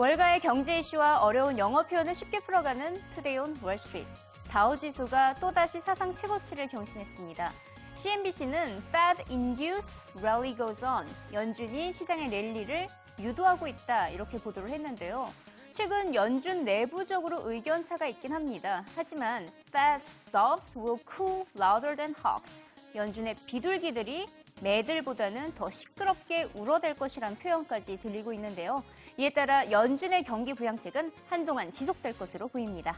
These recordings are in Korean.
월가의 경제 이슈와 어려운 영어 표현을 쉽게 풀어가는 투데이 온 월스트리트. 다우지수가 또다시 사상 최고치를 경신했습니다. CNBC는 Fed Induced Rally Goes On, 연준이 시장의 랠리를 유도하고 있다 이렇게 보도를 했는데요. 최근 연준 내부적으로 의견차가 있긴 합니다. 하지만 Fed doves will coo louder than hawks, 연준의 비둘기들이 매들보다는 더 시끄럽게 울어댈 것이란 표현까지 들리고 있는데요. 이에 따라 연준의 경기 부양책은 한동안 지속될 것으로 보입니다.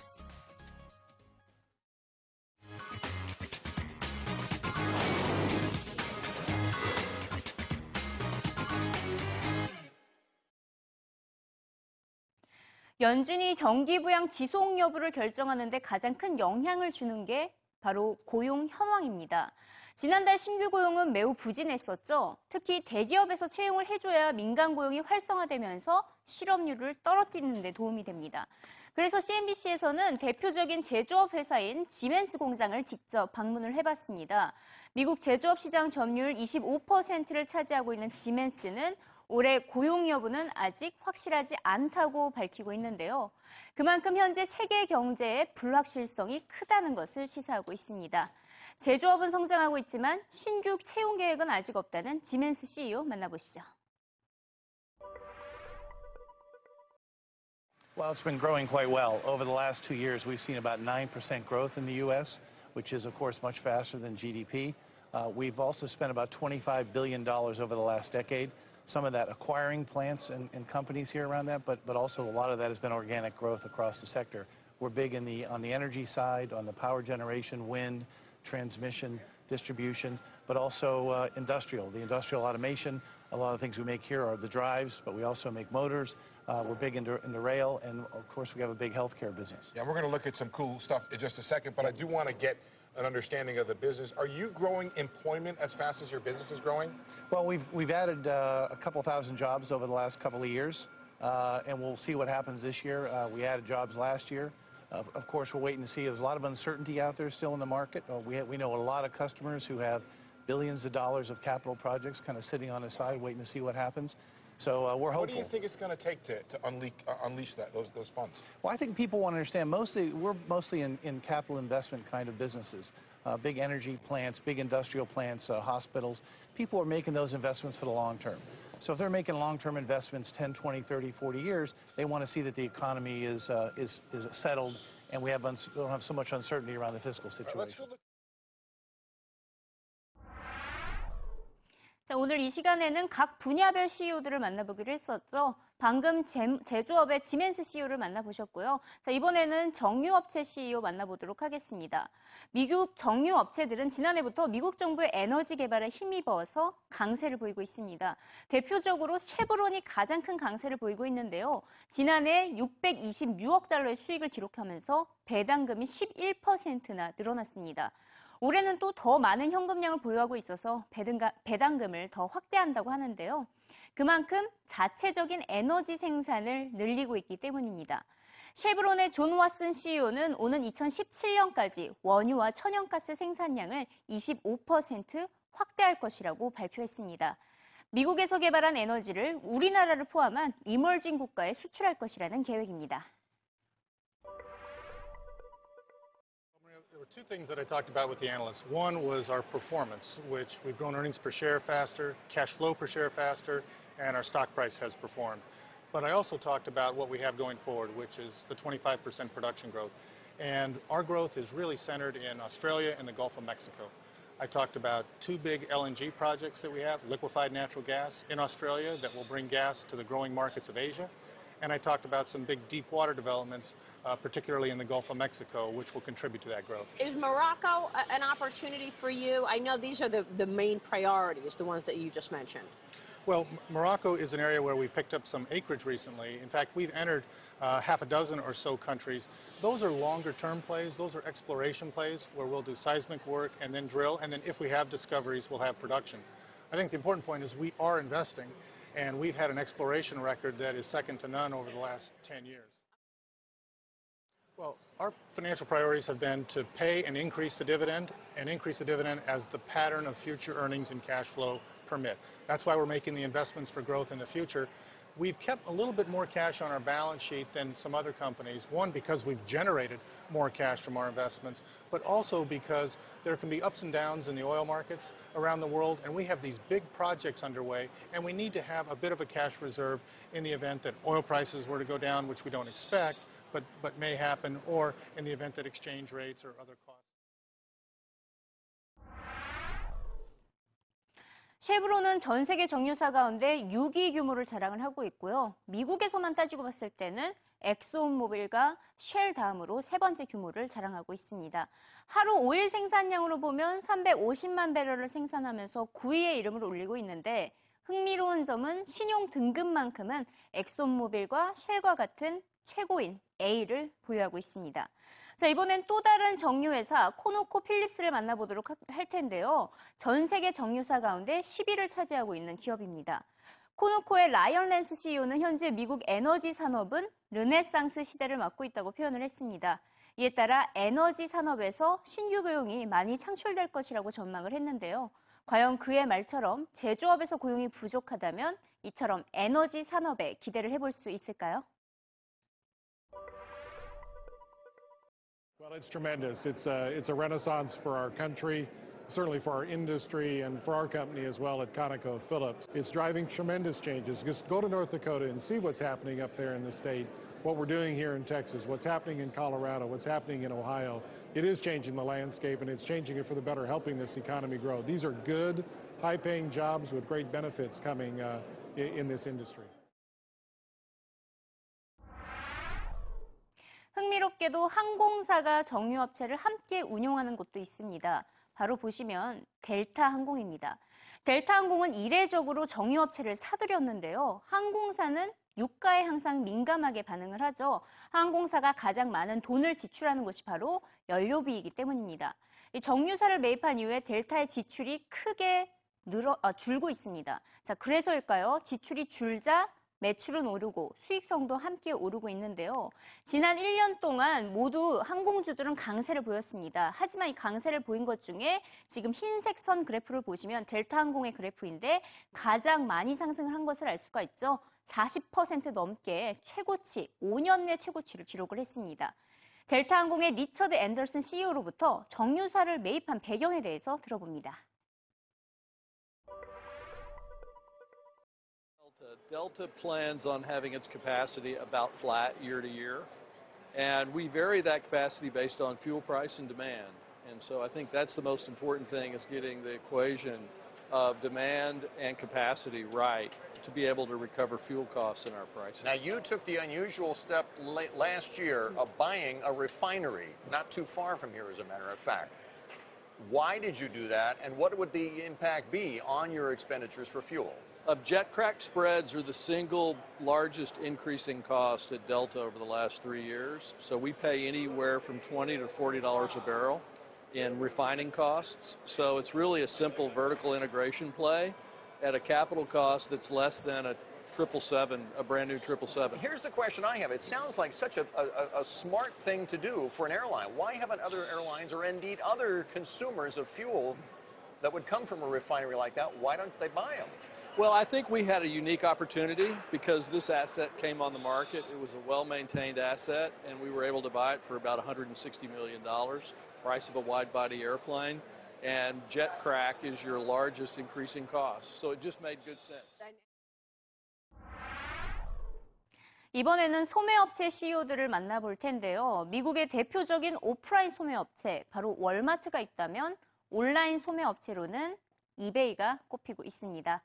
연준이 경기 부양 지속 여부를 결정하는 데 가장 큰 영향을 주는 게 바로 고용 현황입니다. 지난달 신규 고용은 매우 부진했었죠. 특히 대기업에서 채용을 해줘야 민간 고용이 활성화되면서 실업률을 떨어뜨리는 데 도움이 됩니다. 그래서 CNBC에서는 대표적인 제조업 회사인 지멘스 공장을 직접 방문을 해봤습니다. 미국 제조업 시장 점유율 25%를 차지하고 있는 지멘스는 올해 고용 여부는 아직 확실하지 않다고 밝히고 있는데요. 그만큼 현재 세계 경제의 불확실성이 크다는 것을 시사하고 있습니다. 제조업은 성장하고 있지만 신규 채용 계획은 아직 없다는 지멘스 CEO 만나보시죠. Well, it's been growing quite well. Over the last 2 years, we've seen about 9% growth in the U.S., which is, of course, much faster than GDP. We've also spent about $25 billion over the last decade. Some of that acquiring plants and companies here around that, but also a lot of that has been organic growth across the sector. We're big in on the energy side, on the power generation, wind, transmission, distribution, but also industrial. The industrial automation, a lot of things we make here are the drives, but we also make motors. We're big into rail, and of course we have a big healthcare business. Yeah, we're going to look at some cool stuff in just a second, but I do want to get an understanding of the business. Are you growing employment as fast as your business is growing? Well, we've added a couple thousand jobs over the last couple of years, and we'll see what happens this year. We added jobs last year. Of course, we're waiting to see. There's a lot of uncertainty out there still in the market. We know a lot of customers who have billions of dollars of capital projects kind of sitting on the side waiting to see what happens. So we're hopeful. What do you think it's going to take to unleash those funds? Well, I think people want to understand. We're mostly in capital investment kind of businesses, big energy plants, big industrial plants, hospitals. People are making those investments for the long term. So if they're making long-term investments, 10, 20, 30, 40 years, they want to see that the economy is settled, and we don't have so much uncertainty around the fiscal situation. 자, 오늘 이 시간에는 각 분야별 CEO들을 만나보기로 했었죠. 방금 제조업의 지멘스 CEO를 만나보셨고요. 자, 이번에는 정유업체 CEO 만나보도록 하겠습니다. 미국 정유업체들은 지난해부터 미국 정부의 에너지 개발에 힘입어서 강세를 보이고 있습니다. 대표적으로 쉐보론이 가장 큰 강세를 보이고 있는데요. 지난해 626억 달러의 수익을 기록하면서 배당금이 11%나 늘어났습니다. 올해는 또 더 많은 현금량을 보유하고 있어서 배당금을 더 확대한다고 하는데요. 그만큼 자체적인 에너지 생산을 늘리고 있기 때문입니다. 쉐브론의 존 왓슨 CEO는 오는 2017년까지 원유와 천연가스 생산량을 25% 확대할 것이라고 발표했습니다. 미국에서 개발한 에너지를 우리나라를 포함한 이머징 국가에 수출할 것이라는 계획입니다. There were two things that I talked about with the analysts. One was our performance, which we've grown earnings per share faster, cash flow per share faster, and our stock price has performed. But I also talked about what we have going forward, which is the 25% production growth. And our growth is really centered in Australia and the Gulf of Mexico. I talked about two big LNG projects that we have, liquefied natural gas in Australia that will bring gas to the growing markets of Asia. And I talked about some big deep water developments, particularly in the Gulf of Mexico, which will contribute to that growth. Is Morocco an opportunity for you? I know these are the main priorities, the ones that you just mentioned. Well, Morocco is an area where we've picked up some acreage recently. In fact, we've entered half a dozen or so countries. Those are longer-term plays. Those are exploration plays where we'll do seismic work and then drill, and then if we have discoveries, we'll have production. I think the important point is we are investing. And we've had an exploration record that is second to none over the last 10 years. Well, our financial priorities have been to pay and increase the dividend, as the pattern of future earnings and cash flow permit. That's why we're making the investments for growth in the future. we've kept a little bit more cash on our balance sheet than some other companies, one, because we've generated more cash from our investments, but also because there can be ups and downs in the oil markets around the world, and we have these big projects underway, and we need to have a bit of a cash reserve in the event that oil prices were to go down, which we don't expect, but may happen, or in the event that exchange rates or other costs. 쉐브론은 전 세계 정유사 가운데 6위 규모를 자랑을 하고 있고요. 미국에서만 따지고 봤을 때는 엑소모빌과 쉘 다음으로 세 번째 규모를 자랑하고 있습니다. 하루 오일 생산량으로 보면 350만 배럴을 생산하면서 9위의 이름을 올리고 있는데 흥미로운 점은 신용 등급만큼은 엑소모빌과 쉘과 같은 최고인 A를 보유하고 있습니다. 자, 이번엔 또 다른 정유회사 코노코필립스를 만나보도록 할 텐데요. 전 세계 정유사 가운데 10위를 차지하고 있는 기업입니다. 코노코의 라이언 랜스 CEO는 현재 미국 에너지 산업은 르네상스 시대를 맞고 있다고 표현을 했습니다. 이에 따라 에너지 산업에서 신규 고용이 많이 창출될 것이라고 전망을 했는데요. 과연 그의 말처럼 제조업에서 고용이 부족하다면 이처럼 에너지 산업에 기대를 해볼 수 있을까요? Well, it's tremendous. It's a renaissance for our country, certainly for our industry and for our company as well at ConocoPhillips. It's driving tremendous changes. Just go to North Dakota and see what's happening up there in the state, what we're doing here in Texas, what's happening in Colorado, what's happening in Ohio. It is changing the landscape, and it's changing it for the better, helping this economy grow. These are good, high-paying jobs with great benefits coming in this industry. 흥미롭게도 항공사가 정유업체를 함께 운용하는 곳도 있습니다. 바로 보시면 델타 항공입니다. 델타 항공은 이례적으로 정유업체를 사들였는데요. 항공사는 유가에 항상 민감하게 반응을 하죠. 항공사가 가장 많은 돈을 지출하는 것이 바로 연료비이기 때문입니다. 이 정유사를 매입한 이후에 델타의 지출이 크게 줄고 있습니다. 자, 그래서일까요? 지출이 줄자 매출은 오르고 수익성도 함께 오르고 있는데요. 지난 1년 동안 모두 항공주들은 강세를 보였습니다. 하지만 이 강세를 보인 것 중에 지금 흰색 선 그래프를 보시면 델타항공의 그래프인데 가장 많이 상승을 한 것을 알 수가 있죠. 40% 넘게 최고치, 5년 내 최고치를 기록을 했습니다. 델타항공의 리처드 앤더슨 CEO로부터 정유사를 매입한 배경에 대해서 들어봅니다. Delta plans on having its capacity about flat year to year, and we vary that capacity based on fuel price and demand. And so I think that's the most important thing, is getting the equation of demand and capacity right to be able to recover fuel costs in our prices. Now, you took the unusual step last year of buying a refinery not too far from here, as a matter of fact. Why did you do that, and what would the impact be on your expenditures for fuel? Jet crack spreads are the single largest increasing cost at Delta over the last 3 years. So we pay anywhere from $20 to $40 a barrel in refining costs. So it's really a simple vertical integration play at a capital cost that's less than a 777, a brand new 777. Here's the question I have. It sounds like such a smart thing to do for an airline. Why haven't other airlines, or indeed other consumers of fuel that would come from a refinery like that, why don't they buy them? Well, I think we had a unique opportunity because this asset came on the market. It was a well-maintained asset, and we were able to buy it for about $160 million, price of a wide-body airplane, and jet crack is your largest increasing cost. So it just made good sense. 이번에는 소매업체 CEO들을 만나볼 텐데요. 미국의 대표적인 오프라인 소매업체, 바로 월마트가 있다면 온라인 소매업체로는 이베이가 꼽히고 있습니다.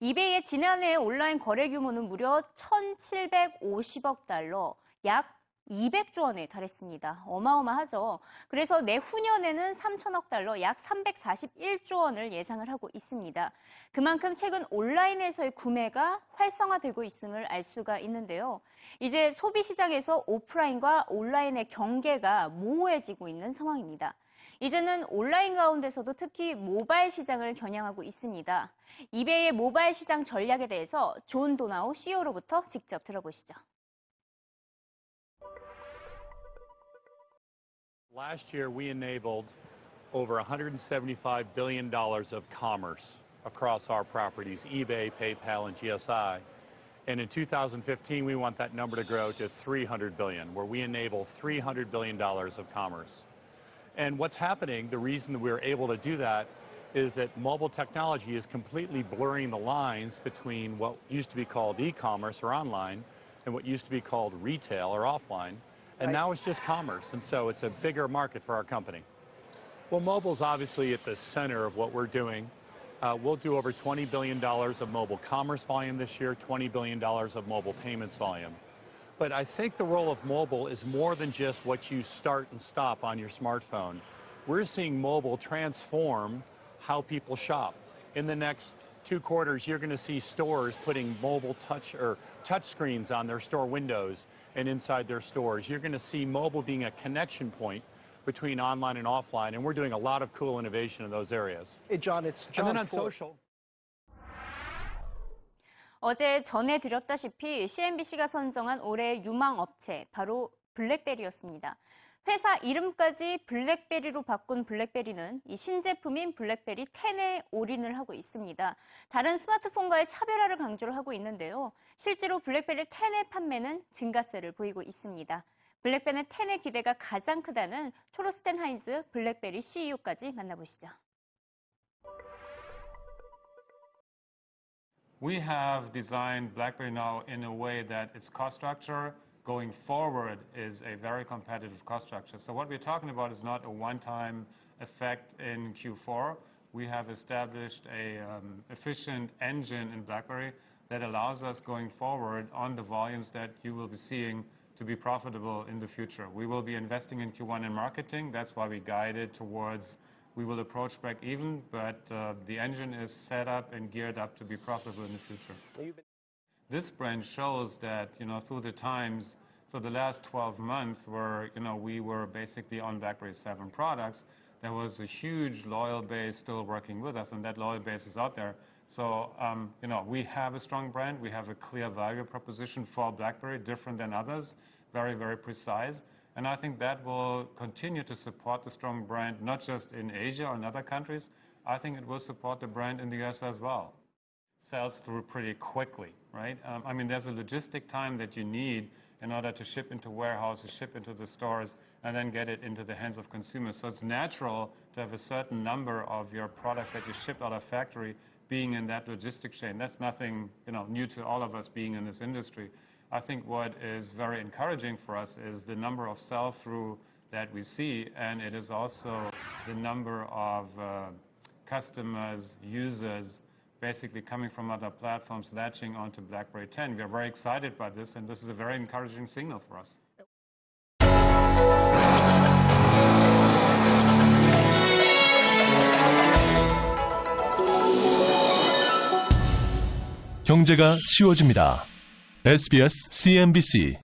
이베이의 지난해 온라인 거래 규모는 무려 1,750억 달러, 약 200조 원에 달했습니다. 어마어마하죠. 그래서 내후년에는 3,000억 달러, 약 341조 원을 예상을 하고 있습니다. 그만큼 최근 온라인에서의 구매가 활성화되고 있음을 알 수가 있는데요. 이제 소비 시장에서 오프라인과 온라인의 경계가 모호해지고 있는 상황입니다. 이제는 온라인 가운데서도 특히 모바일 시장을 겨냥하고 있습니다. 이베이의 모바일 시장 전략에 대해서 존 도나호 CEO로부터 직접 들어보시죠. Last year we enabled over $175 billion of commerce across our properties, eBay, PayPal, and GSI. And in 2015, we want that number to grow to $300 billion, where we enable $300 billion of commerce. And what's happening, the reason that we're able to do that is that mobile technology is completely blurring the lines between what used to be called e-commerce or online and what used to be called retail or offline. And now it's just commerce, and so it's a bigger market for our company. Well, mobile's obviously at the center of what we're doing. We'll do over $20 billion of mobile commerce volume this year, $20 billion of mobile payments volume. But I think the role of mobile is more than just what you start and stop on your smartphone. We're seeing mobile transform how people shop. In the next 2 quarters, you're going to see stores putting mobile touch screens on their store windows and inside their stores. You're going to see mobile being a connection point between online and offline, and we're doing a lot of cool innovation in those areas. Hey, John, it's John. And then on social. 어제 전해드렸다시피 CNBC가 선정한 올해의 유망업체, 바로 블랙베리였습니다. 회사 이름까지 블랙베리로 바꾼 블랙베리는 이 신제품인 블랙베리 10에 올인을 하고 있습니다. 다른 스마트폰과의 차별화를 강조를 하고 있는데요. 실제로 블랙베리 10의 판매는 증가세를 보이고 있습니다. 블랙베리 10의 기대가 가장 크다는 토르스텐 하인즈 블랙베리 CEO까지 만나보시죠. We have designed BlackBerry now in a way that its cost structure going forward is a very competitive cost structure. So what we're talking about is not a one-time effect in Q4. We have established a efficient engine in BlackBerry that allows us going forward on the volumes that you will be seeing to be profitable in the future. We will be investing in Q1 in marketing. That's why we guided towards we will approach break even, but the engine is set up and geared up to be profitable in the future. This brand shows that, you know, through the times, for the last 12 months where, you know, we were basically on BlackBerry 7 products, there was a huge loyal base still working with us, and that loyal base is out there. So, you know, we have a strong brand. We have a clear value proposition for BlackBerry, different than others, very, very precise. And I think that will continue to support the strong brand, not just in Asia or in other countries. I think it will support the brand in the US as well. Sells through pretty quickly, right? I mean, there's a logistic time that you need in order to ship into warehouses, ship into the stores, and then get it into the hands of consumers. So it's natural to have a certain number of your products that you ship out of factory being in that logistics chain. That's nothing, you know, new to all of us being in this industry. I think what is very encouraging for us is the number of sell-through that we see, and it is also the number of customers, users, basically coming from other platforms, latching onto BlackBerry 10. We are very excited by this, and this is a very encouraging signal for us. 경제가 쉬워집니다. SBS CNBC